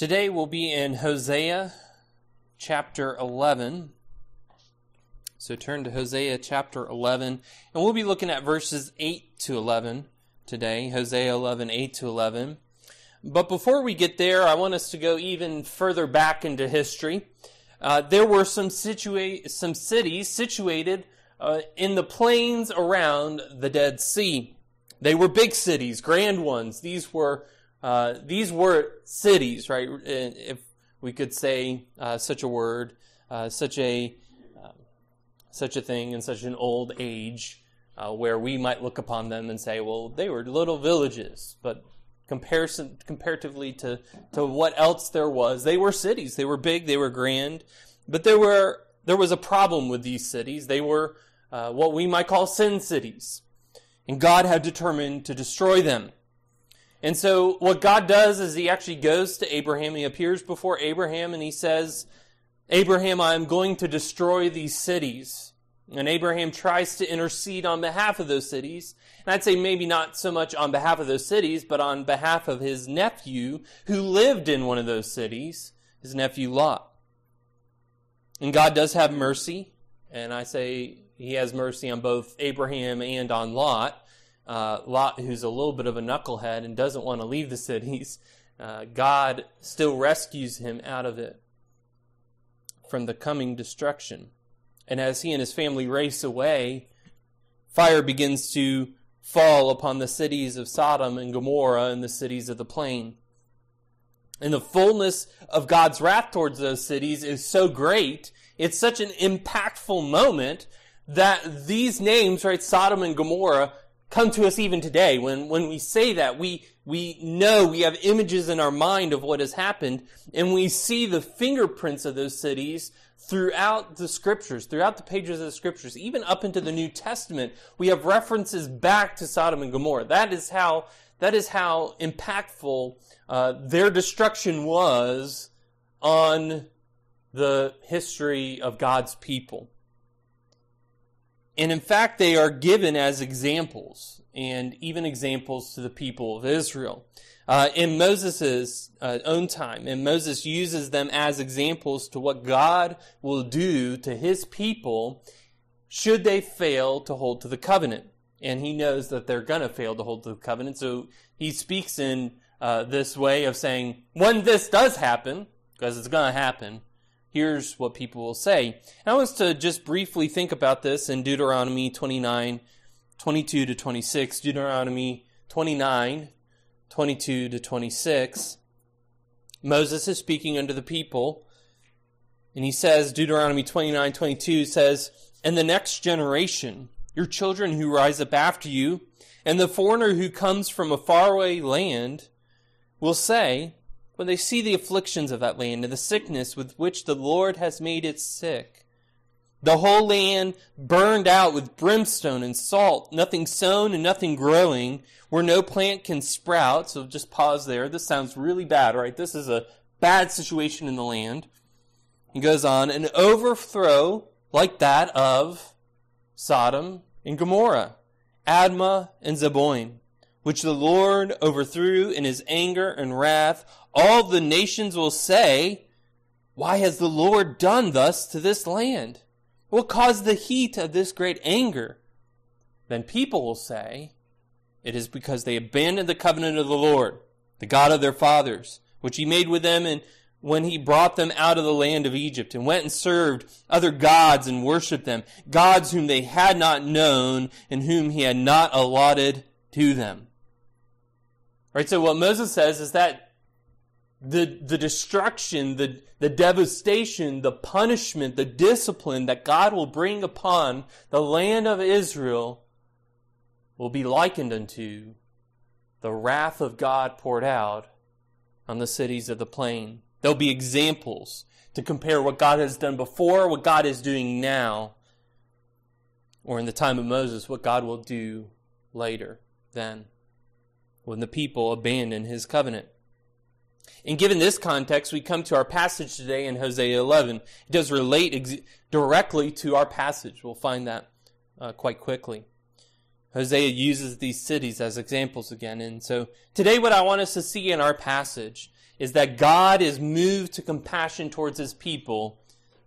Today we'll be in Hosea chapter 11. So turn to Hosea chapter 11, and we'll be looking at verses 8 to 11 today, Hosea 11, 8 to 11. But before we get there, I want us to go even further back into history. There were some cities situated in the plains around the Dead Sea. They were big cities, grand ones. These were cities, right? If we could say such a word, such a thing in such an old age, where we might look upon them and say, well, they were little villages, but comparatively to what else there was, they were cities. They were big, they were grand, but there was a problem with these cities. They were what we might call sin cities, and God had determined to destroy them. And so what God does is he actually goes to Abraham. He appears before Abraham and he says, Abraham, I am going to destroy these cities. And Abraham tries to intercede on behalf of those cities. And I'd say maybe not so much on behalf of those cities, but on behalf of his nephew who lived in one of those cities, his nephew Lot. And God does have mercy. And I say he has mercy on both Abraham and on Lot. Lot, who's a little bit of a knucklehead and doesn't want to leave the cities. God still rescues him out of it, from the coming destruction. And as he and his family race away, fire begins to fall upon the cities of Sodom and Gomorrah and the cities of the plain. And the fullness of God's wrath towards those cities is so great, it's such an impactful moment that these names, right, Sodom and Gomorrah, come to us even today. When we say that, we know, we have images in our mind of what has happened, and we see the fingerprints of those cities throughout the scriptures, throughout the pages of the scriptures, even up into the New Testament. We have references back to Sodom and Gomorrah. That is how impactful their destruction was on the history of God's people. And in fact, they are given as examples, and even examples to the people of Israel. In Moses' own time, and Moses uses them as examples to what God will do to his people should they fail to hold to the covenant. And he knows that they're going to fail to hold to the covenant, so he speaks in this way of saying, when this does happen, because it's going to happen, here's what people will say. And I want us to just briefly think about this in Deuteronomy 29, 22 to 26. Deuteronomy 29, 22 to 26. Moses is speaking unto the people, and he says, Deuteronomy 29, 22 says, "And the next generation, your children who rise up after you, and the foreigner who comes from a faraway land, will say, when they see the afflictions of that land and the sickness with which the Lord has made it sick, the whole land burned out with brimstone and salt, nothing sown and nothing growing, where no plant can sprout." So just pause there. This sounds really bad, right? This is a bad situation in the land. He goes on, "An overthrow like that of Sodom and Gomorrah, Admah and Zeboiim, which the Lord overthrew in his anger and wrath. All the nations will say, why has the Lord done thus to this land? What caused the heat of this great anger? Then people will say, it is because they abandoned the covenant of the Lord, the God of their fathers, which he made with them and when he brought them out of the land of Egypt, and went and served other gods and worshipped them, gods whom they had not known and whom he had not allotted to them." Right, so what Moses says is that the destruction, the devastation, the punishment, the discipline that God will bring upon the land of Israel will be likened unto the wrath of God poured out on the cities of the plain. There'll be examples to compare what God has done before, what God is doing now, or in the time of Moses, what God will do later then, when the people abandon his covenant. And given this context, we come to our passage today in Hosea 11. It does relate directly to our passage. We'll find that quite quickly. Hosea uses these cities as examples again. And so today what I want us to see in our passage is that God is moved to compassion towards his people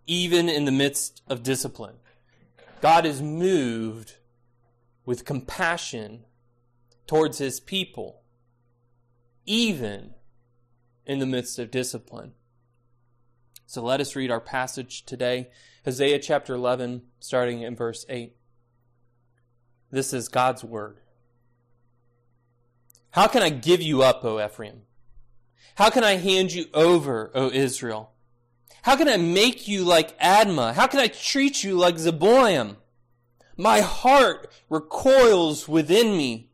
even in the midst of discipline. God is moved with compassion towards his people even in the midst of discipline. So let us read our passage today, Hosea chapter 11, starting in verse 8. This is God's word. How can I give you up, O Ephraim? How can I hand you over, O Israel? How can I make you like Admah? How can I treat you like Zeboiim? My heart recoils within me.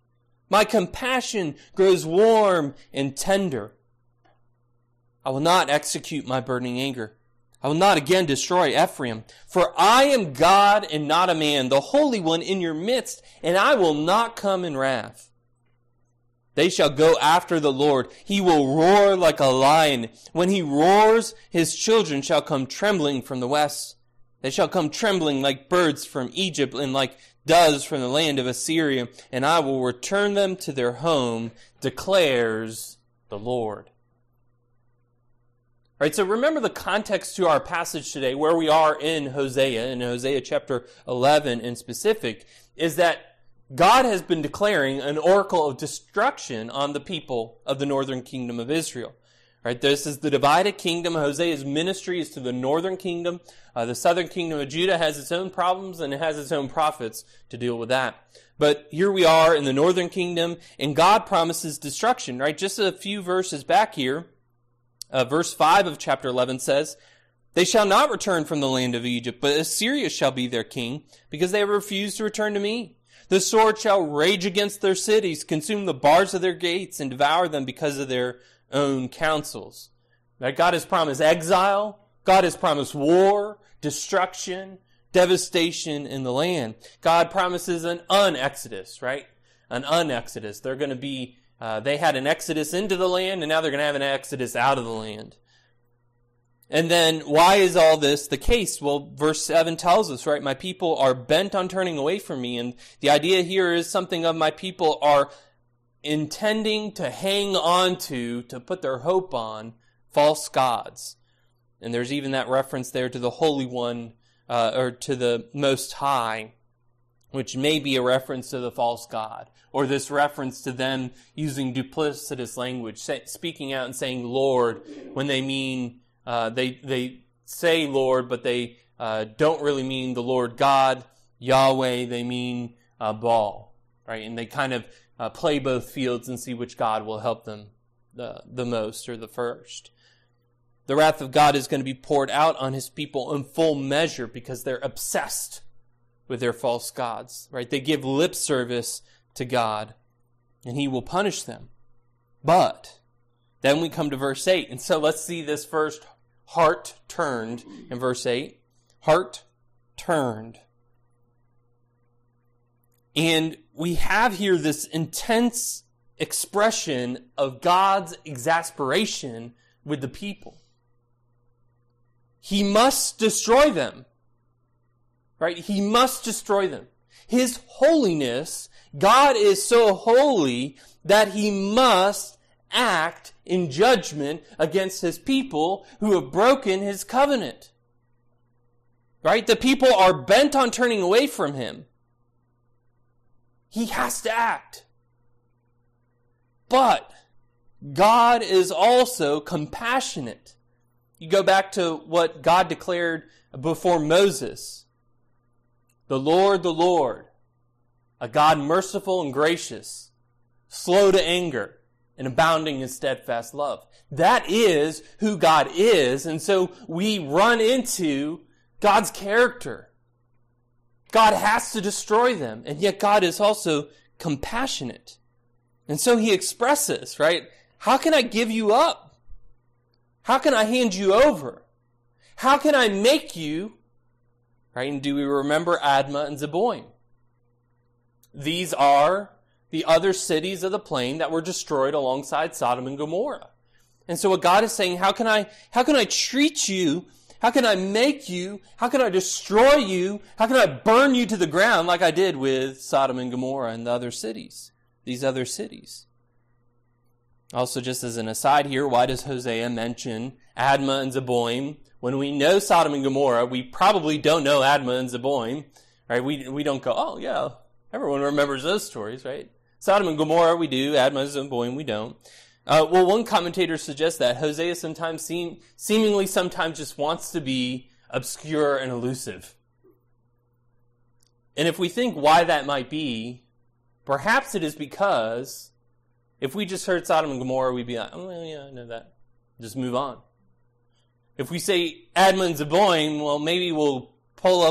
My compassion grows warm and tender. I will not execute my burning anger. I will not again destroy Ephraim. For I am God and not a man, the Holy One in your midst, and I will not come in wrath. They shall go after the Lord. He will roar like a lion. When he roars, his children shall come trembling from the west. They shall come trembling like birds from Egypt and like doves from the land of Assyria, and I will return them to their home, declares the Lord. All right, so remember the context to our passage today, where we are in Hosea chapter 11 in specific, is that God has been declaring an oracle of destruction on the people of the northern kingdom of Israel. Right, this is the divided kingdom. Hosea's ministry is to the northern kingdom. The southern kingdom of Judah has its own problems and it has its own prophets to deal with that. But here we are in the northern kingdom, and God promises destruction. Right, just a few verses back here, verse 5 of chapter 11 says, "They shall not return from the land of Egypt, but Assyria shall be their king, because they have refused to return to me. The sword shall rage against their cities, consume the bars of their gates, and devour them because of their own counsels." Now, God has promised exile. God has promised war, destruction, devastation in the land. God promises an unexodus, right? An unexodus. They're going to be, they had an exodus into the land, and now they're going to have an exodus out of the land. And then, why is all this the case? Well, verse 7 tells us, right? My people are bent on turning away from me. And the idea here is something of my people are intending to hang on to put their hope on false gods. And there's even that reference there to the Holy One, or to the Most High, which may be a reference to the false god, or this reference to them using duplicitous language, speaking out and saying Lord when they mean, they say Lord, but they don't really mean the Lord God, Yahweh. They mean Baal, right? And they kind of play both fields and see which God will help them the most or the first. The wrath of God is going to be poured out on his people in full measure because they're obsessed with their false gods, right? They give lip service to God, and he will punish them. But then we come to verse 8, and so let's see this first heart turned in verse 8. Heart turned. And we have here this intense expression of God's exasperation with the people. He must destroy them. Right? He must destroy them. His holiness, God is so holy that he must act in judgment against his people who have broken his covenant. Right? The people are bent on turning away from him. He has to act. But God is also compassionate. You go back to what God declared before Moses. The Lord, a God merciful and gracious, slow to anger, and abounding in steadfast love. That is who God is, and so we run into God's character. God has to destroy them, and yet God is also compassionate. And so he expresses, right? How can I give you up? How can I hand you over? How can I make you, right? And do we remember Admah and Zeboiim? These are the other cities of the plain that were destroyed alongside Sodom and Gomorrah. And so what God is saying, how can I treat you? How can I make you? How can I destroy you? How can I burn you to the ground like I did with Sodom and Gomorrah and the other cities? These other cities. Also, just as an aside here, why does Hosea mention Admah and Zeboiim? When we know Sodom and Gomorrah, we probably don't know Admah and Zeboiim, right? We don't go, oh yeah, everyone remembers those stories, right? Sodom and Gomorrah we do, Admah and Zeboiim we don't. Well, one commentator suggests that Hosea sometimes seemingly just wants to be obscure and elusive. And if we think why that might be, perhaps it is because if we just heard Sodom and Gomorrah, we'd be like, oh, well, yeah, I know that. Just move on. If we say Admah and Zeboiim, well, maybe we'll pull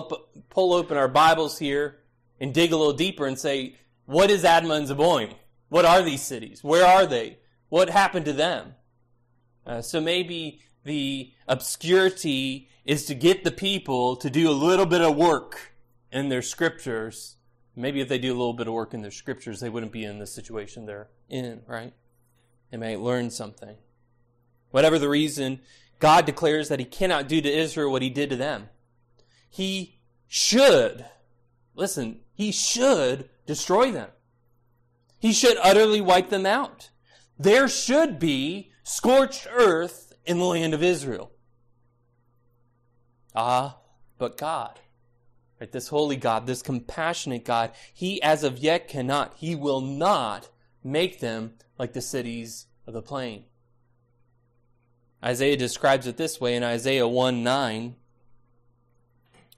open our Bibles here and dig a little deeper and say, what is Admah and Zeboiim? What are these cities? Where are they? What happened to them? So maybe the obscurity is to get the people to do a little bit of work in their scriptures. Maybe if they do a little bit of work in their scriptures, they wouldn't be in the situation they're in, right? They might learn something. Whatever the reason, God declares that he cannot do to Israel what he did to them. He should, listen, he should destroy them. He should utterly wipe them out. There should be scorched earth in the land of Israel. But God. Right, this holy God, this compassionate God, he as of yet cannot, he will not make them like the cities of the plain. Isaiah describes it this way in Isaiah 1:9.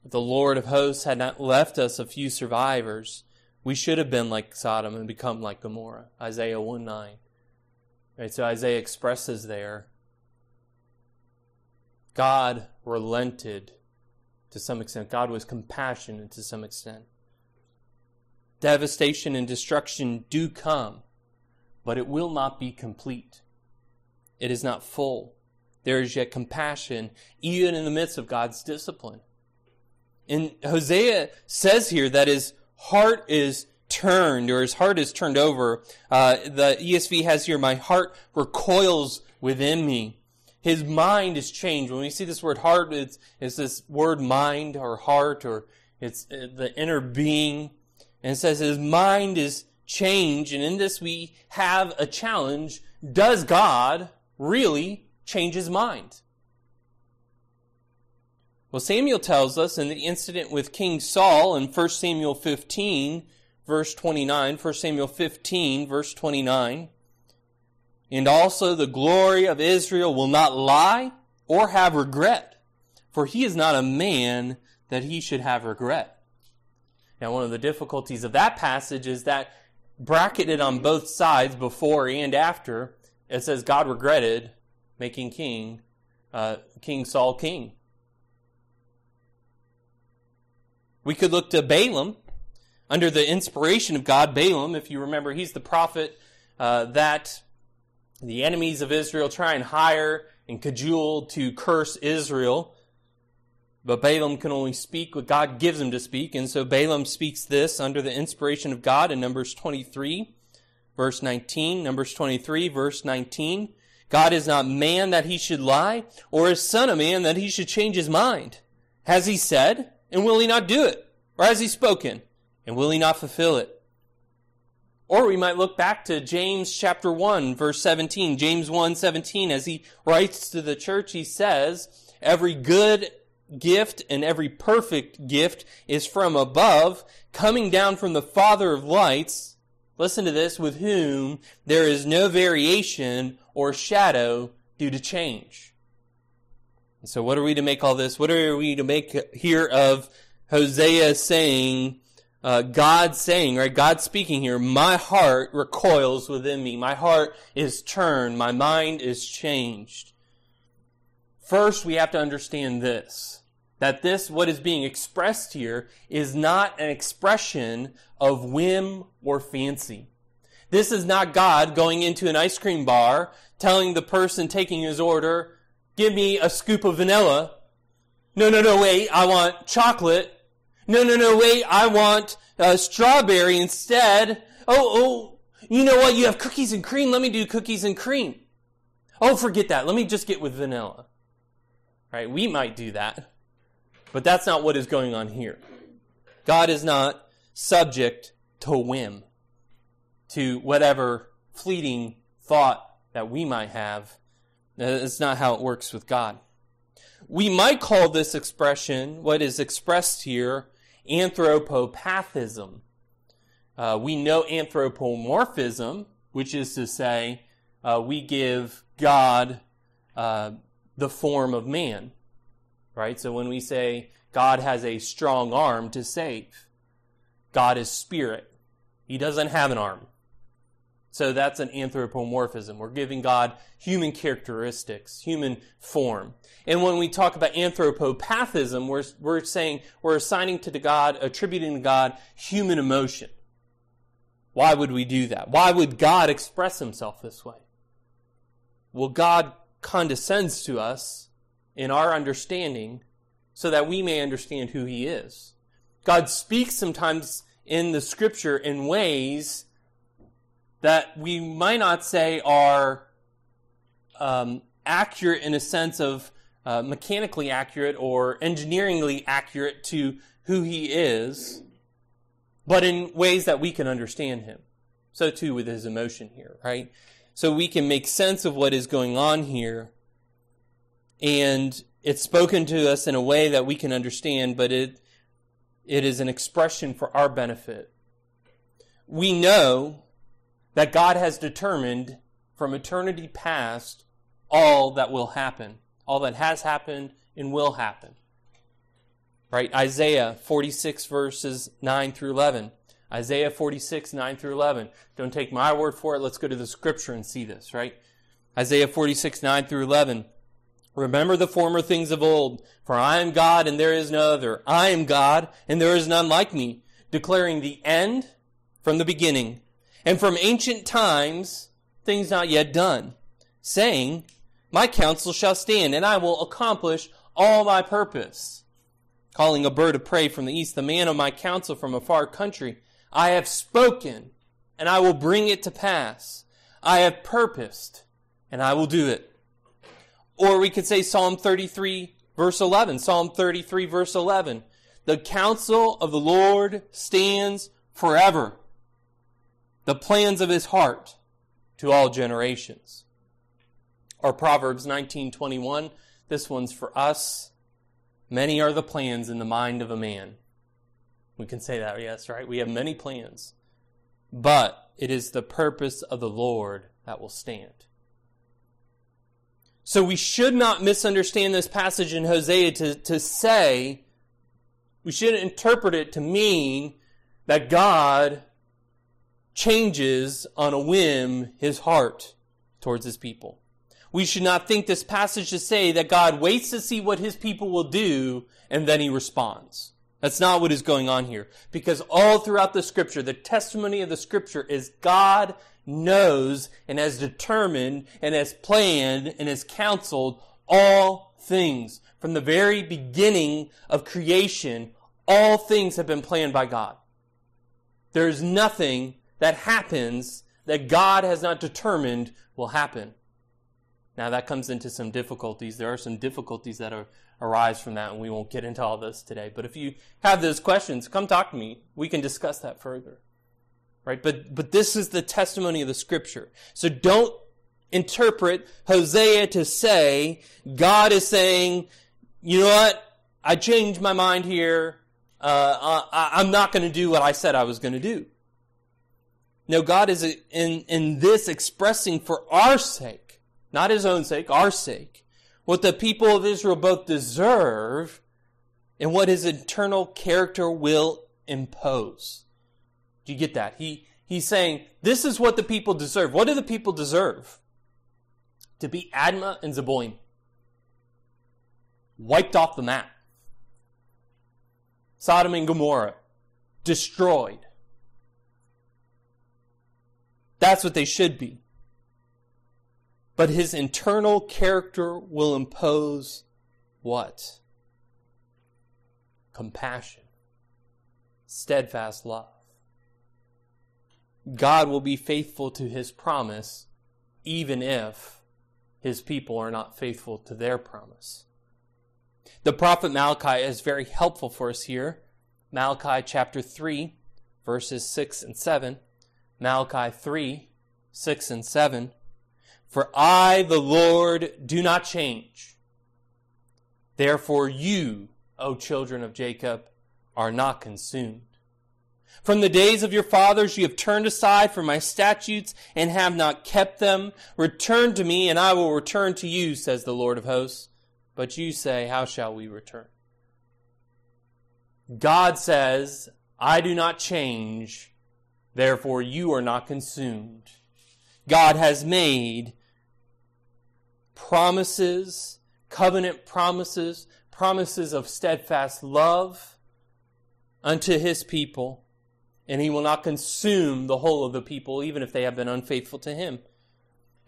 The Lord of hosts had not left us a few survivors. We should have been like Sodom and become like Gomorrah. Isaiah 1:9. Right, so Isaiah expresses there, God relented to some extent. God was compassionate to some extent. Devastation and destruction do come, but it will not be complete. It is not full. There is yet compassion, even in the midst of God's discipline. And Hosea says here that his heart is turned over. The ESV has here, my heart recoils within me. His mind is changed. When we see this word heart, it's this word mind or heart, or it's the inner being. And it says his mind is changed. And in this we have a challenge. Does God really change his mind? Well, Samuel tells us in the incident with King Saul in 1 Samuel 15, verse 29, 1 Samuel 15, verse 29, and also the glory of Israel will not lie or have regret, for he is not a man that he should have regret. Now, one of the difficulties of that passage is that bracketed on both sides, before and after, it says God regretted making King Saul king. We could look to Balaam, under the inspiration of God. Balaam, if you remember, he's the prophet that the enemies of Israel try and hire and cajole to curse Israel. But Balaam can only speak what God gives him to speak. And so Balaam speaks this under the inspiration of God in Numbers 23, verse 19. Numbers 23, verse 19. God is not man that he should lie, or is son of man that he should change his mind. Has he said, and will he not do it? Or has he spoken, and will he not fulfill it? Or we might look back to James chapter 1, verse 17. James 1:17, as he writes to the church, he says, every good gift and every perfect gift is from above, coming down from the Father of lights. Listen to this, with whom there is no variation or shadow due to change. And so what are we to make all this? What are we to make here of Hosea saying, God saying, right? God speaking here, my heart recoils within me. My heart is turned. My mind is changed. First, we have to understand this, that this, what is being expressed here, is not an expression of whim or fancy. This is not God going into an ice cream bar, telling the person taking his order, give me a scoop of vanilla. No, wait, I want chocolate. No, wait, I want strawberry instead. Oh, you know what? You have cookies and cream. Let me do cookies and cream. Oh, forget that. Let me just get with vanilla. Right? We might do that, but that's not what is going on here. God is not subject to whim, to whatever fleeting thought that we might have. It's not how it works with God. We might call this expression, what is expressed here, anthropopathism. We know anthropomorphism, which is to say we give God the form of man, right? So when we say God has a strong arm to save, God is spirit. He doesn't have an arm. So that's an anthropomorphism. We're giving God human characteristics, human form. And when we talk about anthropopathism, we're saying we're assigning to God, attributing to God human emotion. Why would we do that? Why would God express himself this way? Well, God condescends to us in our understanding so that we may understand who he is. God speaks sometimes in the scripture in ways that we might not say are accurate in a sense of mechanically accurate or engineeringly accurate to who he is, but in ways that we can understand him. So too with his emotion here, right? So we can make sense of what is going on here, and it's spoken to us in a way that we can understand, but it is an expression for our benefit. We know that God has determined from eternity past all that will happen, all that has happened and will happen. Right? Isaiah 46 verses 9 through 11. Isaiah 46, 9 through 11. Don't take my word for it. Let's go to the scripture and see this, right? Isaiah 46, 9 through 11. Remember the former things of old, for I am God and there is no other. I am God and there is none like me, declaring the end from the beginning, and from ancient times, things not yet done, saying, my counsel shall stand, and I will accomplish all my purpose. Calling a bird of prey from the east, the man of my counsel from a far country, I have spoken, and I will bring it to pass. I have purposed, and I will do it. Or we could say Psalm 33, verse 11. Psalm 33, verse 11. The counsel of the Lord stands forever, the plans of his heart to all generations. Or Proverbs 19:21, this one's for us. Many are the plans in the mind of a man. We can say that, yes, right? We have many plans. But it is the purpose of the Lord that will stand. So we should not misunderstand this passage in Hosea to say, we shouldn't interpret it to mean that God changes on a whim his heart towards his people. We should not think this passage to say that God waits to see what his people will do and then he responds. That's not what is going on here. Because all throughout the scripture, the testimony of the scripture is God knows and has determined and has planned and has counseled all things. From the very beginning of creation, all things have been planned by God. There is nothing that happens that God has not determined will happen. Now that comes into some difficulties. There are some difficulties that arise from that, and we won't get into all this today. But if you have those questions, come talk to me. We can discuss that further. Right? But this is the testimony of the scripture. So don't interpret Hosea to say, God is saying, you know what? I changed my mind here. I'm not going to do what I said I was going to do. No, God is in this expressing for our sake, not his own sake, our sake, what the people of Israel both deserve and what his internal character will impose. Do you get that? He's saying, this is what the people deserve. What do the people deserve? To be Admah and Zeboiim. Wiped off the map. Sodom and Gomorrah. Destroyed. That's what they should be. But his internal character will impose what? Compassion. Steadfast love. God will be faithful to his promise even if his people are not faithful to their promise. The prophet Malachi is very helpful for us here. Malachi chapter 3, verses 6 and 7. Malachi 3, 6 and 7. For I, the Lord, do not change. Therefore you, O children of Jacob, are not consumed. From the days of your fathers you have turned aside from my statutes and have not kept them. Return to me, and I will return to you, says the Lord of hosts. But you say, how shall we return? God says, I do not change, therefore you are not consumed. God has made promises, covenant promises, promises of steadfast love unto his people, and he will not consume the whole of the people, even if they have been unfaithful to him.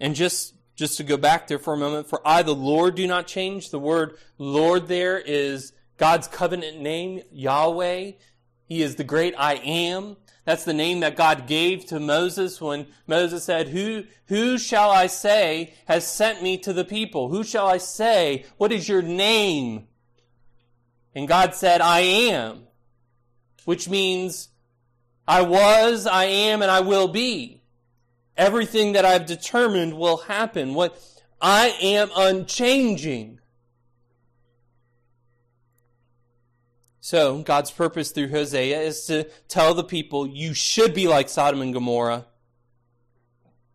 And just to go back there for a moment, for I, the Lord, do not change. The word Lord there is God's covenant name, Yahweh. He is the great I am. That's the name that God gave to Moses when Moses said, Who shall I say has sent me to the people? Who shall I say? What is your name? And God said, I am, which means I was, I am, and I will be. Everything that I've determined will happen. What I am unchanging. So God's purpose through Hosea is to tell the people, you should be like Sodom and Gomorrah,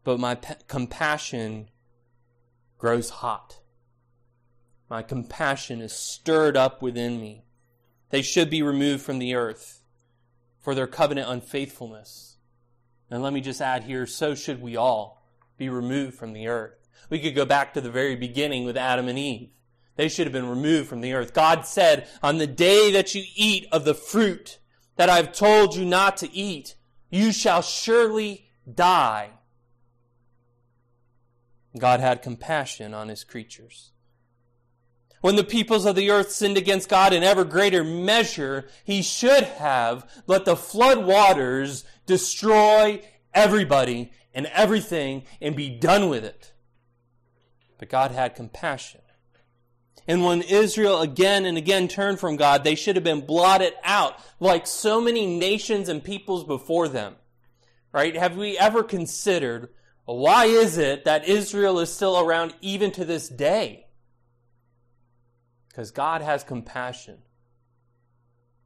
but my compassion grows hot. My compassion is stirred up within me. They should be removed from the earth for their covenant unfaithfulness. And let me just add here, so should we all be removed from the earth. We could go back to the very beginning with Adam and Eve. They should have been removed from the earth. God said, on the day that you eat of the fruit that I've told you not to eat, you shall surely die. God had compassion on his creatures. When the peoples of the earth sinned against God in ever greater measure, he should have let the flood waters destroy everybody and everything and be done with it. But God had compassion. And when Israel again and again turned from God, they should have been blotted out like so many nations and peoples before them. Right? Have we ever considered, why is it that Israel is still around even to this day? Because God has compassion.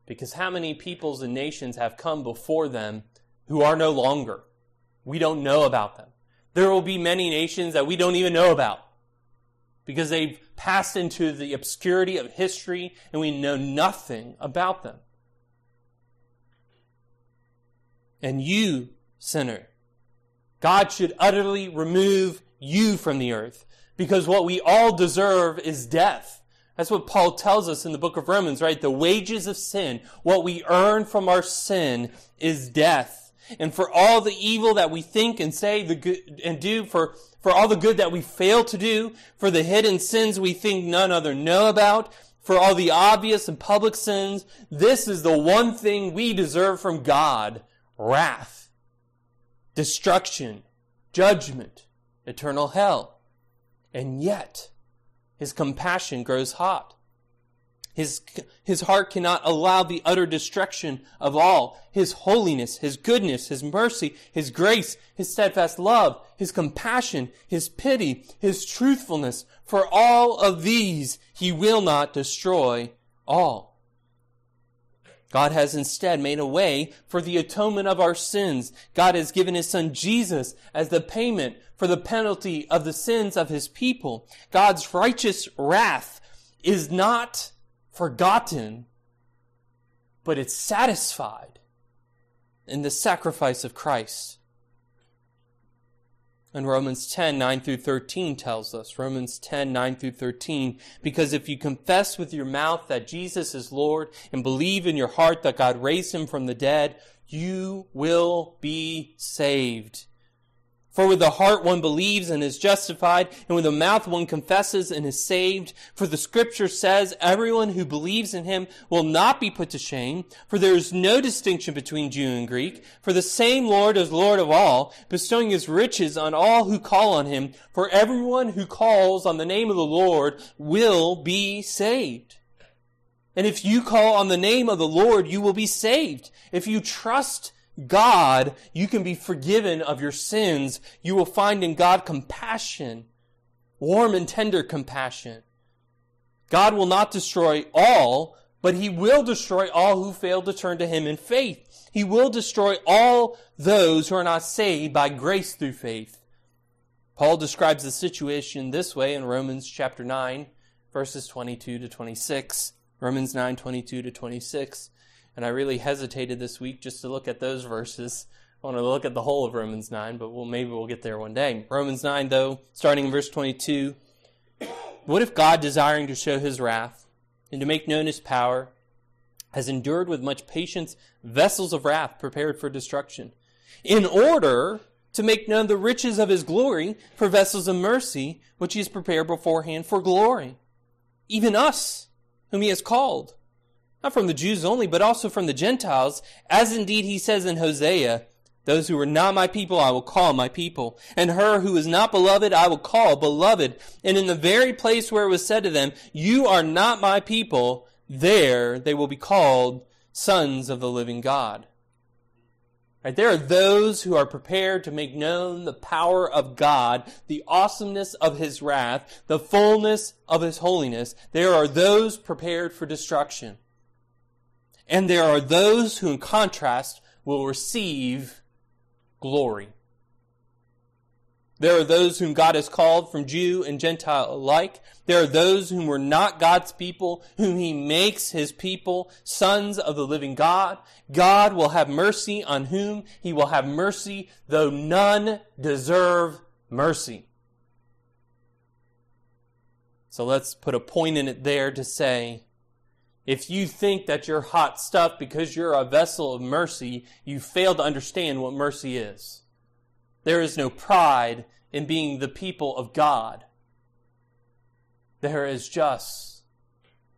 Because how many peoples and nations have come before them who are no longer? We don't know about them. There will be many nations that we don't even know about, because they've passed into the obscurity of history and we know nothing about them. And you, sinner, God should utterly remove you from the earth, because what we all deserve is death. That's what Paul tells us in the book of Romans, right? The wages of sin, what we earn from our sin, is death. And for all the evil that we think and say the good and do, for all the good that we fail to do, for the hidden sins we think none other know about, for all the obvious and public sins, this is the one thing we deserve from God: wrath, destruction, judgment, eternal hell. And yet, his compassion grows hot. His heart cannot allow the utter destruction of all. His holiness, his goodness, his mercy, his grace, his steadfast love, his compassion, his pity, his truthfulness. For all of these, he will not destroy all. God has instead made a way for the atonement of our sins. God has given his son Jesus as the payment for the penalty of the sins of his people. God's righteous wrath is not forgotten, but it's satisfied in the sacrifice of Christ. And Romans 10:9-13 tells us, Romans 10:9-13, because if you confess with your mouth that Jesus is Lord and believe in your heart that God raised him from the dead, you will be saved. For with the heart one believes and is justified, and with the mouth one confesses and is saved. For the scripture says, everyone who believes in him will not be put to shame, for there is no distinction between Jew and Greek. For the same Lord is Lord of all, bestowing his riches on all who call on him. For everyone who calls on the name of the Lord will be saved. And if you call on the name of the Lord, you will be saved. If you trust God, you can be forgiven of your sins. You will find in God compassion, warm and tender compassion. God will not destroy all, but He will destroy all who fail to turn to Him in faith. He will destroy all those who are not saved by grace through faith. Paul describes the situation this way in Romans chapter 9, verses 22 to 26. Romans 9, 22 to 26. And I really hesitated this week just to look at those verses. I want to look at the whole of Romans 9, but maybe we'll get there one day. Romans 9, though, starting in verse 22. What if God, desiring to show His wrath and to make known His power, has endured with much patience vessels of wrath prepared for destruction, in order to make known the riches of His glory for vessels of mercy, which He has prepared beforehand for glory? Even us, whom He has called, not from the Jews only, but also from the Gentiles, as indeed He says in Hosea, those who are not my people I will call my people, and her who is not beloved I will call beloved. And in the very place where it was said to them, you are not my people, there they will be called sons of the living God. Right, there are those who are prepared to make known the power of God, the awesomeness of His wrath, the fullness of His holiness. There are those prepared for destruction. And there are those who, in contrast, will receive glory. There are those whom God has called from Jew and Gentile alike. There are those whom were not God's people, whom He makes His people, sons of the living God. God will have mercy on whom He will have mercy, though none deserve mercy. So let's put a point in it there to say, if you think that you're hot stuff because you're a vessel of mercy, you fail to understand what mercy is. There is no pride in being the people of God. There is just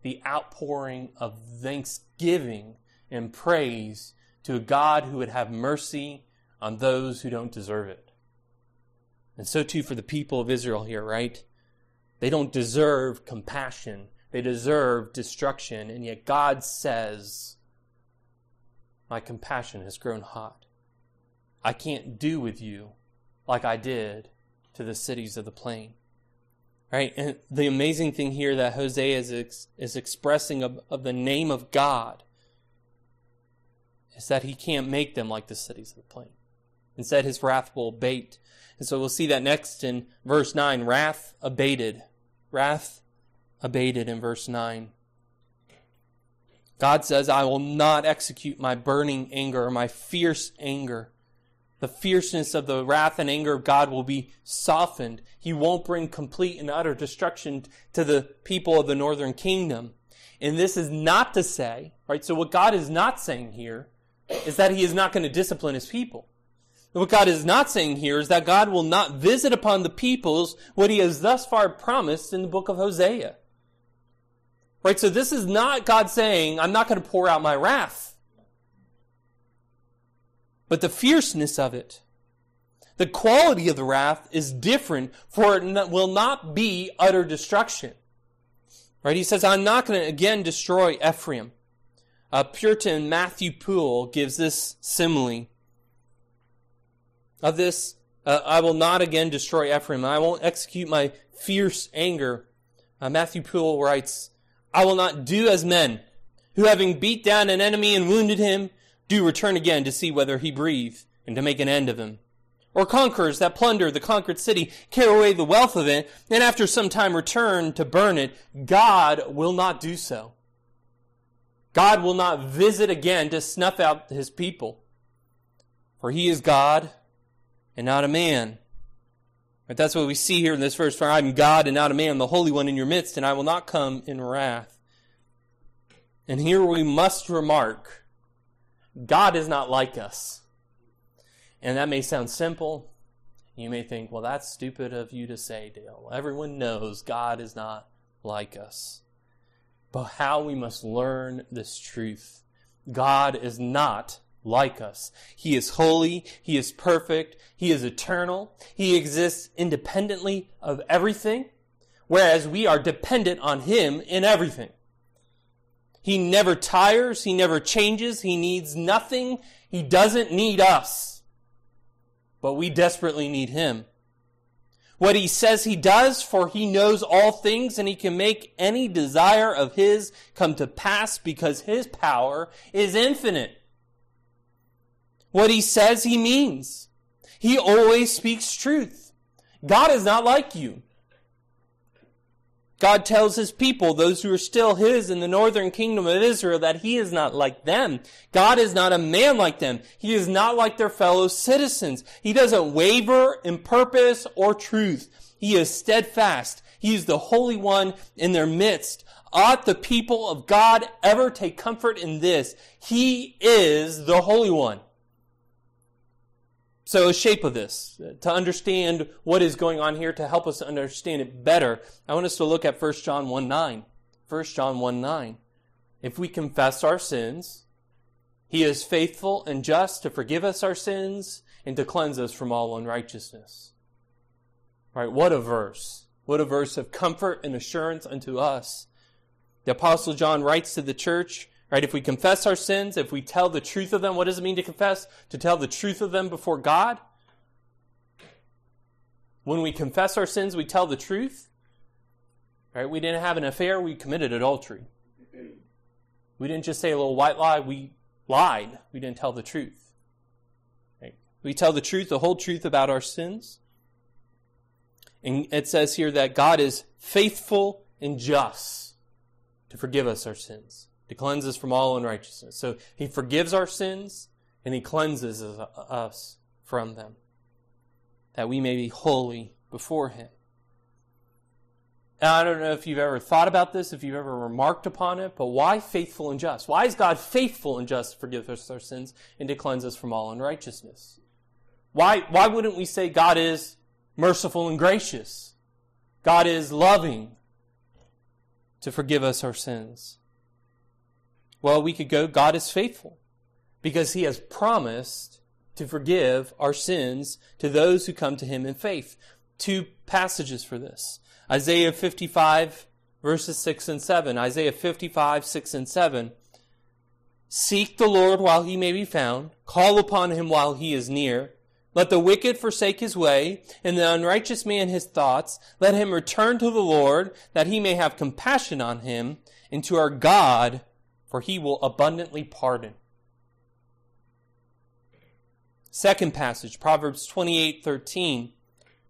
the outpouring of thanksgiving and praise to a God who would have mercy on those who don't deserve it. And so too for the people of Israel here, right? They don't deserve compassion. They deserve destruction. And yet God says, my compassion has grown hot. I can't do with you like I did to the cities of the plain. Right? And the amazing thing here that Hosea is expressing of the name of God is that He can't make them like the cities of the plain. Instead, His wrath will abate. And so we'll see that next in verse 9. Wrath abated. Wrath abated in verse 9. God says, I will not execute my burning anger or my fierce anger. The fierceness of the wrath and anger of God will be softened. He won't bring complete and utter destruction to the people of the northern kingdom. And this is not to say, right? So what God is not saying here is that He is not going to discipline His people. What God is not saying here is that God will not visit upon the peoples what He has thus far promised in the book of Hosea. Right, so this is not God saying, I'm not going to pour out my wrath. But the fierceness of it, the quality of the wrath is different, for it will not be utter destruction. Right, He says, I'm not going to again destroy Ephraim. Puritan Matthew Poole gives this simile. Of this, I will not again destroy Ephraim. I won't execute my fierce anger. Matthew Poole writes, I will not do as men, who having beat down an enemy and wounded him, do return again to see whether he breathe, and to make an end of him. Or conquerors that plunder the conquered city, carry away the wealth of it, and after some time return to burn it. God will not do so. God will not visit again to snuff out His people. For He is God and not a man. But that's what we see here in this verse. For I am God and not a man, the Holy One in your midst, and I will not come in wrath. And here we must remark, God is not like us. And that may sound simple. You may think, well, that's stupid of you to say, Dale. Everyone knows God is not like us. But how we must learn this truth. God is not like us. He is holy. He is perfect. He is eternal. He exists independently of everything, whereas we are dependent on Him in everything. He never tires. He never changes. He needs nothing. He doesn't need us. But we desperately need him. What he says he does, for he knows all things and he can make any desire of his come to pass because his power is infinite. What he says he means. He always speaks truth. God is not like you. God tells his people, those who are still his in the northern kingdom of Israel, that he is not like them. God is not a man like them. He is not like their fellow citizens. He doesn't waver in purpose or truth. He is steadfast. He is the Holy One in their midst. Ought the people of God ever take comfort in this? He is the Holy One. So a shape of this, to understand what is going on here, to help us understand it better, I want us to look at 1 John 1:9. 1 John 1:9. If we confess our sins, he is faithful and just to forgive us our sins and to cleanse us from all unrighteousness. All right, what a verse. What a verse of comfort and assurance unto us. The Apostle John writes to the church, right? If we confess our sins, if we tell the truth of them, what does it mean to confess? To tell the truth of them before God. When we confess our sins, we tell the truth. Right? We didn't have an affair, we committed adultery. We didn't just say a little white lie, we lied. We didn't tell the truth. Right? We tell the truth, the whole truth about our sins. And it says here that God is faithful and just to forgive us our sins. To cleanse us from all unrighteousness. So he forgives our sins and he cleanses us from them, that we may be holy before him. Now, I don't know if you've ever thought about this, if you've ever remarked upon it, but why faithful and just? Why is God faithful and just to forgive us our sins and to cleanse us from all unrighteousness? Why wouldn't we say God is merciful and gracious? God is loving to forgive us our sins. Well, we could go, God is faithful because he has promised to forgive our sins to those who come to him in faith. Two passages for this. Isaiah 55, verses 6 and 7. Isaiah 55, 6 and 7. Seek the Lord while he may be found. Call upon him while he is near. Let the wicked forsake his way, and the unrighteous man his thoughts. Let him return to the Lord, that he may have compassion on him, and to our God, for he will abundantly pardon. Second passage, Proverbs 28:13.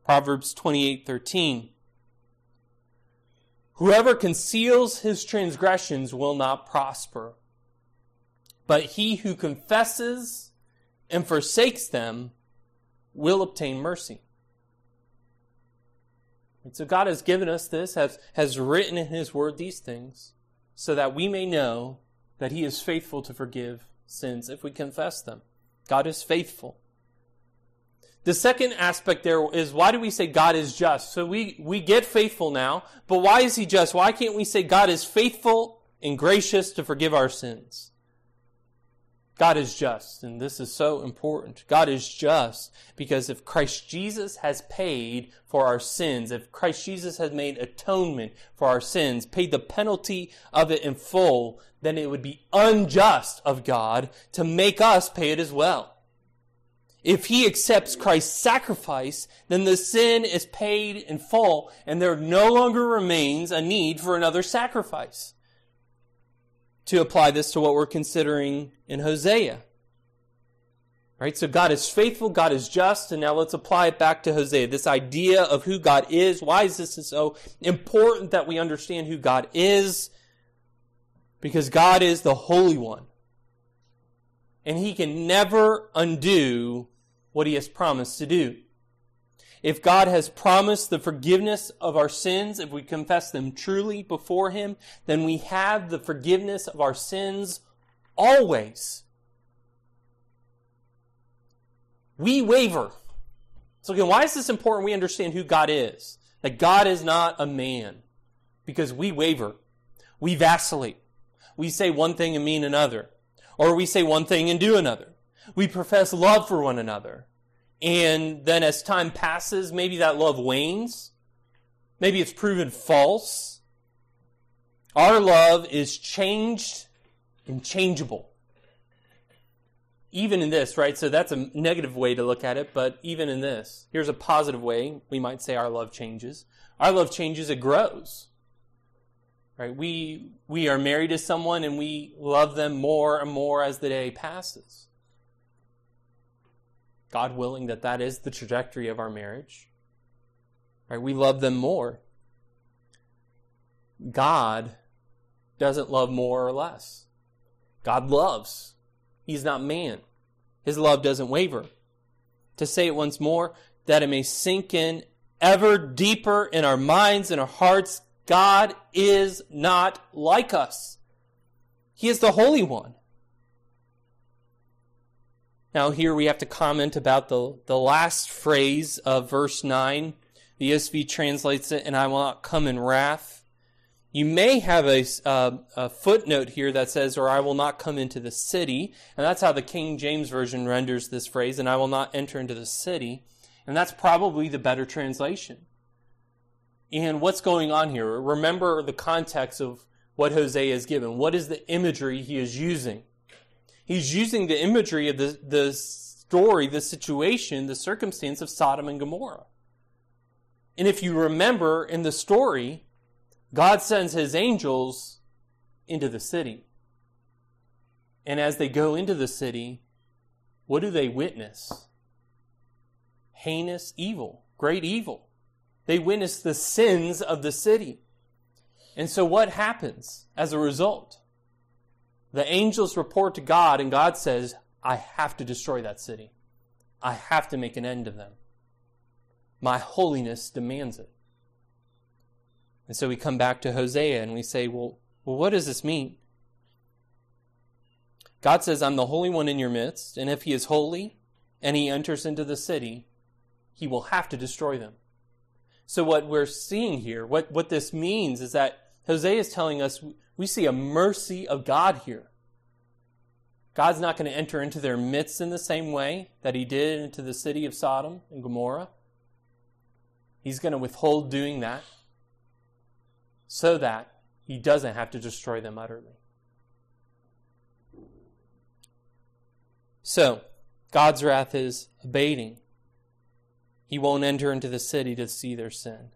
Proverbs 28:13. Whoever conceals his transgressions will not prosper, but he who confesses and forsakes them will obtain mercy. And so God has given us this, has written in his word these things, so that we may know that he is faithful to forgive sins if we confess them. God is faithful. The second aspect there is, why do we say God is just? So we get faithful now, but why is he just? Why can't we say God is faithful and gracious to forgive our sins? God is just, and this is so important. God is just because if Christ Jesus has paid for our sins, if Christ Jesus has made atonement for our sins, paid the penalty of it in full, then it would be unjust of God to make us pay it as well. If he accepts Christ's sacrifice, then the sin is paid in full, and there no longer remains a need for another sacrifice. To apply this to what we're considering in Hosea. Right? So God is faithful, God is just, and now let's apply it back to Hosea. This idea of who God is, why is this so important that we understand who God is? Because God is the Holy One. And he can never undo what he has promised to do. If God has promised the forgiveness of our sins, if we confess them truly before him, then we have the forgiveness of our sins always. We waver. So again, why is this important? We understand who God is. That God is not a man. Because we waver. We vacillate. We say one thing and mean another. Or we say one thing and do another. We profess love for one another. And then as time passes, maybe that love wanes. Maybe it's proven false. Our love is changed and changeable. Even in this, right? So that's a negative way to look at it, but even in this, here's a positive way we might say our love changes. Our love changes, it grows. Right? We are married to someone and we love them more and more as the day passes. God willing that is the trajectory of our marriage. Right? We love them more. God doesn't love more or less. God loves. He's not man. His love doesn't waver. To say it once more, that it may sink in ever deeper in our minds and our hearts, God is not like us. He is the Holy One. Now here we have to comment about the last phrase of verse 9. The ESV translates it, and I will not come in wrath. You may have a footnote here that says, or I will not come into the city. And that's how the King James Version renders this phrase, and I will not enter into the city. And that's probably the better translation. And what's going on here? Remember the context of what Hosea is given. What is the imagery he is using? He's using the imagery of the story, the situation, the circumstance of Sodom and Gomorrah. And if you remember in the story, God sends his angels into the city. And as they go into the city, what do they witness? Heinous evil, great evil. They witness the sins of the city. And so what happens as a result? The angels report to God, and God says, I have to destroy that city. I have to make an end of them. My holiness demands it. And so we come back to Hosea and we say, well, what does this mean? God says, I'm the Holy One in your midst, and if he is holy and he enters into the city, he will have to destroy them. So what we're seeing here, what this means is that Hosea is telling us we see a mercy of God here. God's not going to enter into their midst in the same way that he did into the city of Sodom and Gomorrah. He's going to withhold doing that, so that he doesn't have to destroy them utterly. So, God's wrath is abating. He won't enter into the city to see their sin.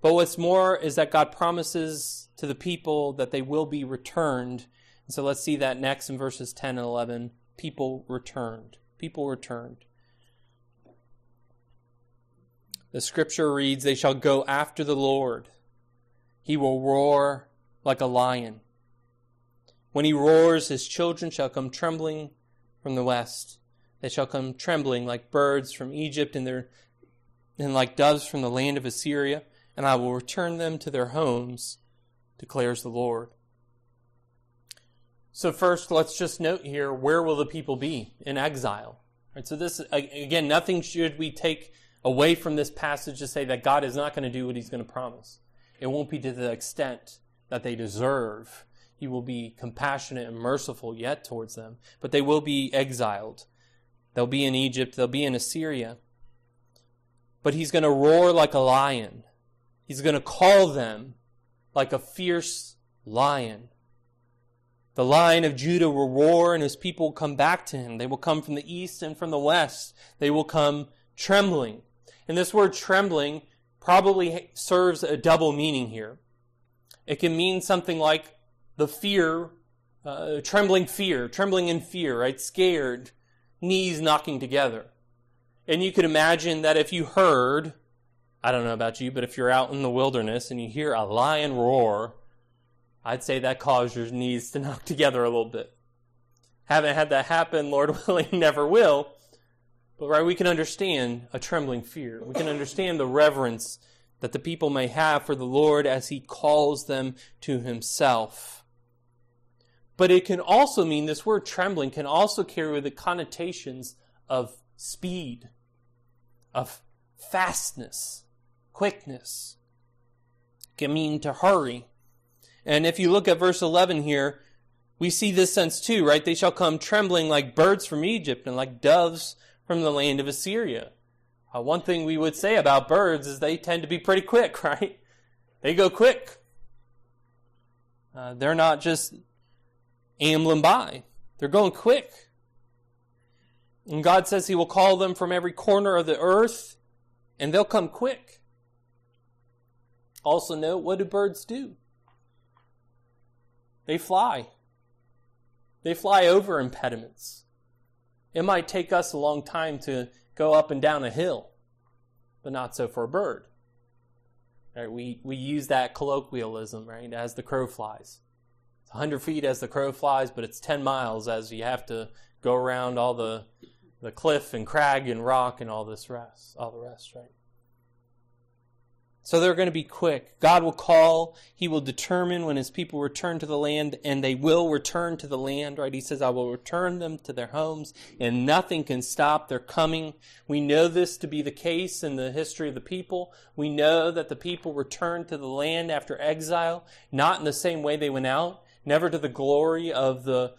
But what's more is that God promises to the people that they will be returned. And so let's see that next in verses 10 and 11. People returned. People returned. The scripture reads, they shall go after the Lord. He will roar like a lion. When he roars, his children shall come trembling from the west. They shall come trembling like birds from Egypt and like doves from the land of Assyria. And I will return them to their homes, declares the Lord. So first, let's just note here, where will the people be? In exile. Right, so this, again, nothing should we take away from this passage to say that God is not going to do what he's going to promise. It won't be to the extent that they deserve. He will be compassionate and merciful yet towards them. But they will be exiled. They'll be in Egypt. They'll be in Assyria. But he's going to roar like a lion. He's going to call them like a fierce lion. The lion of Judah will roar, and his people will come back to him. They will come from the east and from the west. They will come trembling. And this word trembling probably serves a double meaning here. It can mean something like the fear, trembling in fear, right? Scared, knees knocking together. And you could imagine that if you heard, I don't know about you, but if you're out in the wilderness and you hear a lion roar, I'd say that caused your knees to knock together a little bit. Haven't had that happen, Lord willing, never will. But right, we can understand a trembling fear. We can understand the reverence that the people may have for the Lord as he calls them to himself. But it can also mean, this word trembling can also carry with it connotations of speed, of fastness, quickness. It can mean to hurry. And if you look at verse 11 here, we see this sense too, right? They shall come trembling like birds from Egypt and like doves from the land of Assyria. One thing we would say about birds is they tend to be pretty quick, right? They go quick. They're not just ambling by. They're going quick. And God says he will call them from every corner of the earth, and they'll come quick. Also note, what do birds do? They fly. They fly over impediments. It might take us a long time to go up and down a hill, but not so for a bird. Right, we use that colloquialism, right, as the crow flies. It's 100 feet as the crow flies, but it's 10 miles as you have to go around all the cliff and crag and rock and all the rest, right? So they're going to be quick. God will call. He will determine when his people return to the land, and they will return to the land, right? He says, I will return them to their homes, and nothing can stop their coming. We know this to be the case in the history of the people. We know that the people returned to the land after exile, not in the same way they went out, never to the glory of the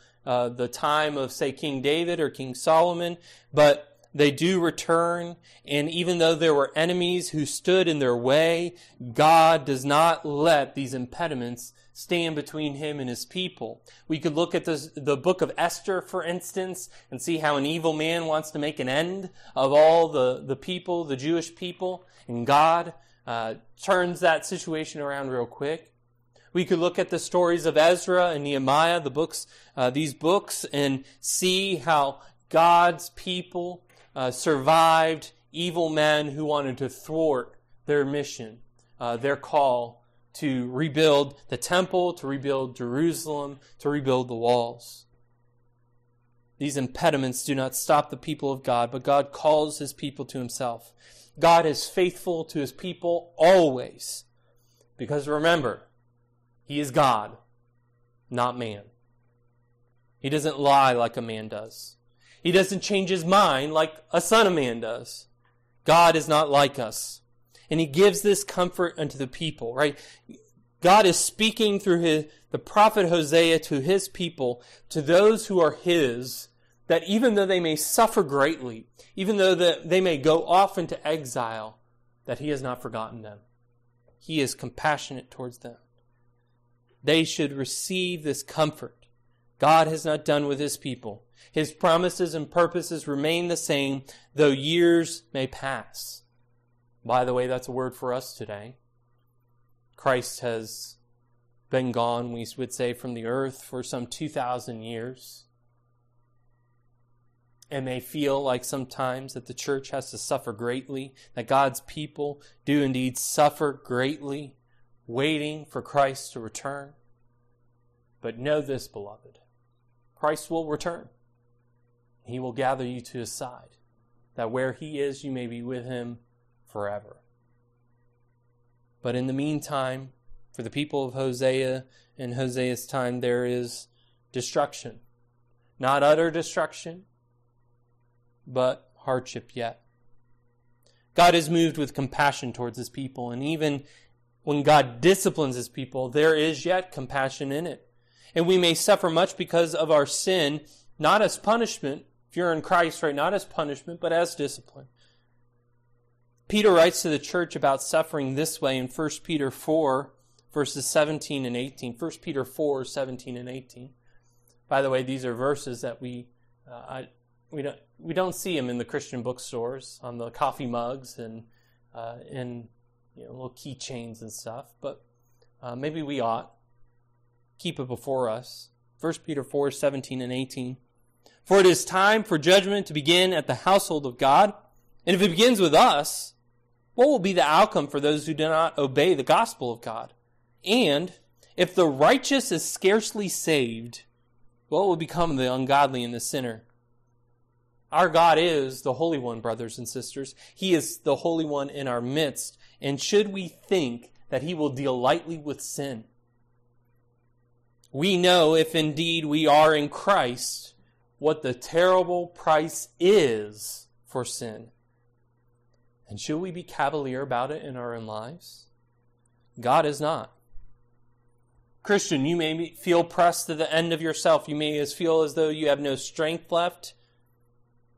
time of, say, King David or King Solomon, but they do return, and even though there were enemies who stood in their way, God does not let these impediments stand between him and his people. We could look at the book of Esther, for instance, and see how an evil man wants to make an end of all the people, the Jewish people, and God turns that situation around real quick. We could look at the stories of Ezra and Nehemiah, these books, and see how God's people survived evil men who wanted to thwart their mission, their call to rebuild the temple, to rebuild Jerusalem, to rebuild the walls. These impediments do not stop the people of God, but God calls his people to himself. God is faithful to his people always, because remember, he is God, not man. He doesn't lie like a man does. He doesn't change his mind like a son of man does. God is not like us. And he gives this comfort unto the people, right? God is speaking through the prophet Hosea to his people, to those who are his, that even though they may suffer greatly, even though they may go off into exile, that he has not forgotten them. He is compassionate towards them. They should receive this comfort. God has not done with his people. His promises and purposes remain the same, though years may pass. By the way, that's a word for us today. Christ has been gone, we would say, from the earth for some 2,000 years. And may feel like sometimes that the church has to suffer greatly, that God's people do indeed suffer greatly, waiting for Christ to return. But know this, beloved, Christ will return. He will gather you to his side, that where he is, you may be with him forever. But in the meantime, for the people of Hosea in Hosea's time, there is destruction. Not utter destruction, but hardship yet. God is moved with compassion towards his people, and even when God disciplines his people, there is yet compassion in it. And we may suffer much because of our sin, not as punishment, if you're in Christ, right, not as punishment, but as discipline. Peter writes to the church about suffering this way in 1 Peter 4, verses 17 and 18. 1 Peter 4, 17 and 18. By the way, these are verses that we don't see them in the Christian bookstores, on the coffee mugs and in little keychains and stuff, but maybe we ought. Keep it before us. 1 Peter 4, 17 and 18. For it is time for judgment to begin at the household of God. And if it begins with us, what will be the outcome for those who do not obey the gospel of God? And if the righteous is scarcely saved, what will become of the ungodly and the sinner? Our God is the Holy One, brothers and sisters. He is the Holy One in our midst. And should we think that he will deal lightly with sin? We know, if indeed we are in Christ, what the terrible price is for sin. And should we be cavalier about it in our own lives? God is not. Christian, you may feel pressed to the end of yourself. You may feel as though you have no strength left.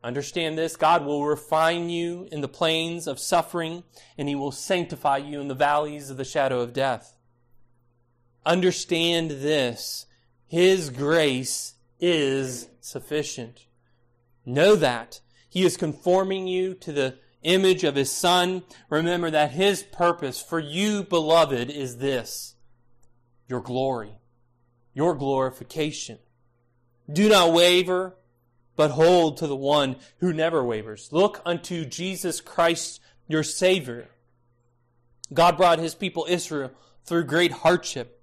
Understand this, God will refine you in the plains of suffering, and he will sanctify you in the valleys of the shadow of death. Understand this. His grace is sufficient. Know that. He is conforming you to the image of His Son. Remember that His purpose for you, beloved, is this: your glory, your glorification. Do not waver, but hold to the one who never wavers. Look unto Jesus Christ, your Savior. God brought His people Israel through great hardship.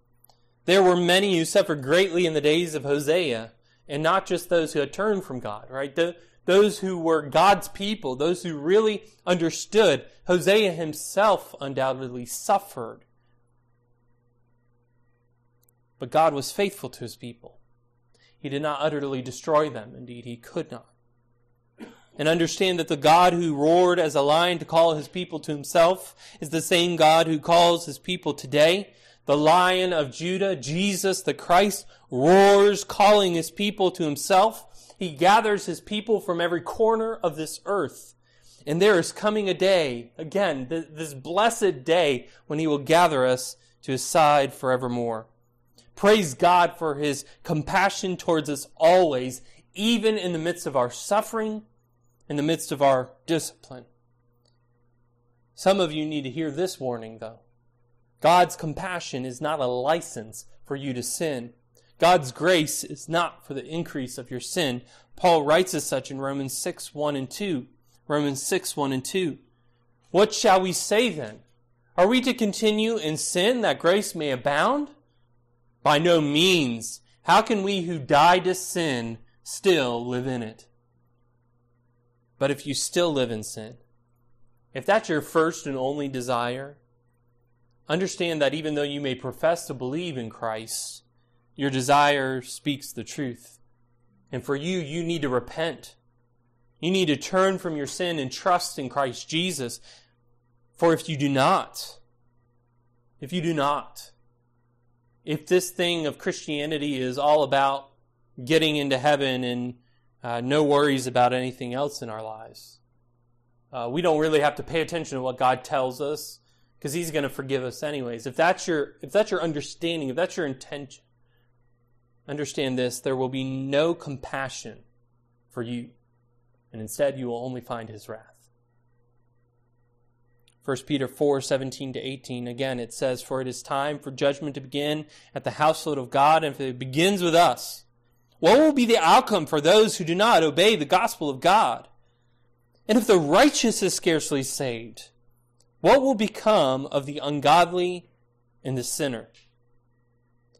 There were many who suffered greatly in the days of Hosea, and not just those who had turned from God, right? Those who were God's people, those who really understood. Hosea himself undoubtedly suffered. But God was faithful to His people. He did not utterly destroy them. Indeed, He could not. And understand that the God who roared as a lion to call His people to Himself is the same God who calls His people today. The Lion of Judah, Jesus the Christ, roars calling His people to Himself. He gathers His people from every corner of this earth. And there is coming a day, again, this blessed day, when He will gather us to His side forevermore. Praise God for His compassion towards us always, even in the midst of our suffering, in the midst of our discipline. Some of you need to hear this warning, though. God's compassion is not a license for you to sin. God's grace is not for the increase of your sin. Paul writes as such in Romans 6:1-2. Romans 6:1-2. What shall we say then? Are we to continue in sin that grace may abound? By no means. How can we who died to sin still live in it? But if you still live in sin, if that's your first and only desire, understand that even though you may profess to believe in Christ, your desire speaks the truth. And for you, you need to repent. You need to turn from your sin and trust in Christ Jesus. For if this thing of Christianity is all about getting into heaven and no worries about anything else in our lives, we don't really have to pay attention to what God tells us, because He's going to forgive us anyways. If that's your understanding, if that's your intention, understand this: there will be no compassion for you, and instead you will only find His wrath. 1 Peter 4:17-18, again it says, "For it is time for judgment to begin at the household of God, and if it begins with us, what will be the outcome for those who do not obey the gospel of God? And if the righteous is scarcely saved, what will become of the ungodly and the sinner?"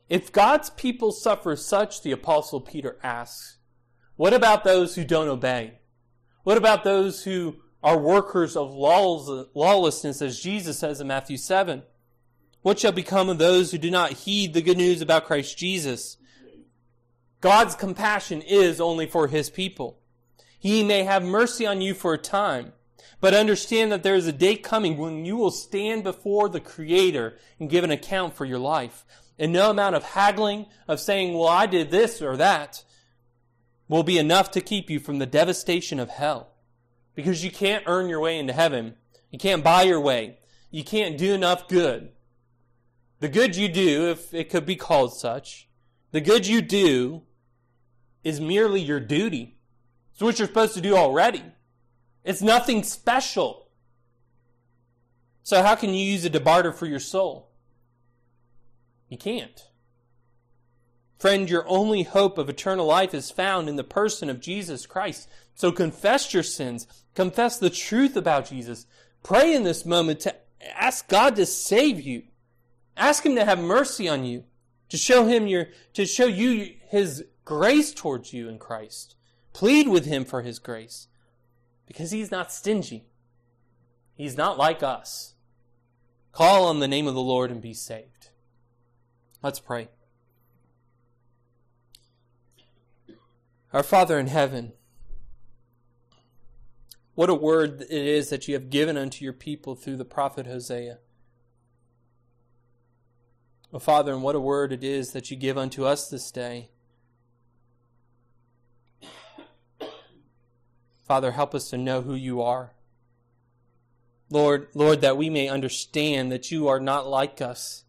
If God's people suffer such, the Apostle Peter asks, what about those who don't obey? What about those who are workers of lawlessness, as Jesus says in Matthew 7? What shall become of those who do not heed the good news about Christ Jesus? God's compassion is only for His people. He may have mercy on you for a time, but understand that there is a day coming when you will stand before the Creator and give an account for your life. And no amount of haggling, of saying, well, I did this or that, will be enough to keep you from the devastation of hell. Because you can't earn your way into heaven. You can't buy your way. You can't do enough good. The good you do, if it could be called such, the good you do is merely your duty. It's what you're supposed to do already. It's nothing special. So how can you use it to barter for your soul? You can't. Friend, your only hope of eternal life is found in the person of Jesus Christ. So confess your sins. Confess the truth about Jesus. Pray in this moment to ask God to save you. Ask Him to have mercy on you. To show you His grace towards you in Christ. Plead with Him for His grace. Because He's not stingy. He's not like us. Call on the name of the Lord and be saved. Let's pray. Our Father in heaven, what a word it is that You have given unto Your people through the prophet Hosea. Oh, Father, and what a word it is that You give unto us this day. Father, help us to know who You are. Lord, that we may understand that You are not like us.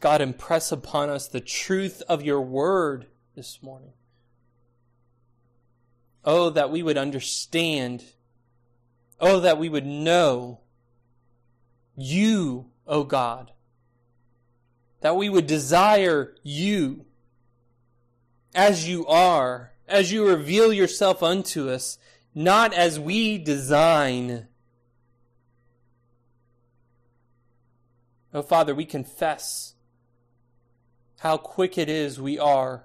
God, impress upon us the truth of your word this morning. Oh, that we would understand. Oh, that we would know you, O God. That we would desire you as you are, as you reveal yourself unto us, not as we design. Oh, Father, we confess how quick it is we are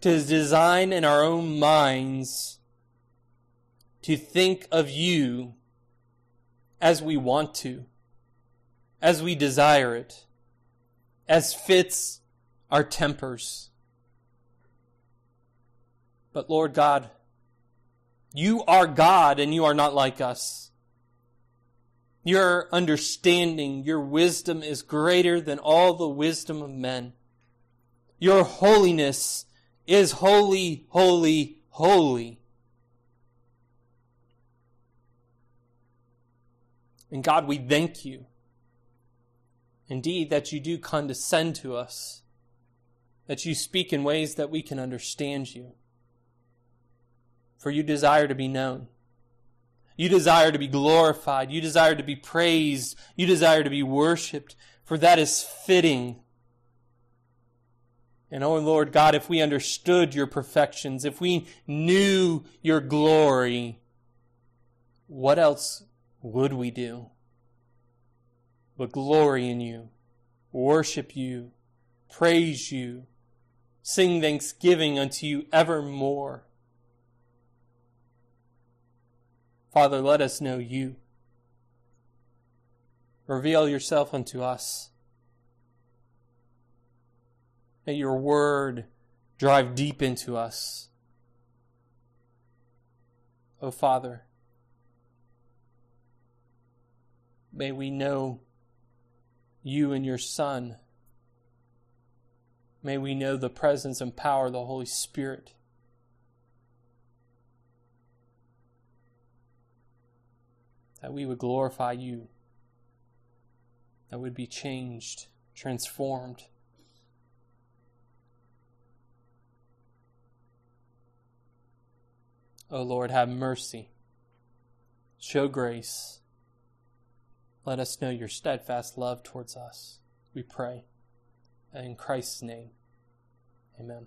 to design in our own minds to think of you as we want to, as we desire it, as fits our tempers. But Lord God, you are God and you are not like us. Your understanding, your wisdom is greater than all the wisdom of men. Your holiness is holy, holy, holy. And God, we thank you, indeed, that you do condescend to us, that you speak in ways that we can understand you. For you desire to be known. You desire to be glorified. You desire to be praised. You desire to be worshipped. For that is fitting. And oh Lord God, if we understood your perfections, if we knew your glory, what else would we do but glory in you, worship you, praise you, sing thanksgiving unto you evermore? Father, let us know you. Reveal yourself unto us. May your word drive deep into us. O Father, may we know you and your Son. May we know the presence and power of the Holy Spirit. That we would glorify you, that we would be changed, transformed. O Lord, have mercy. Show grace. Let us know your steadfast love towards us. We pray in Christ's name. Amen.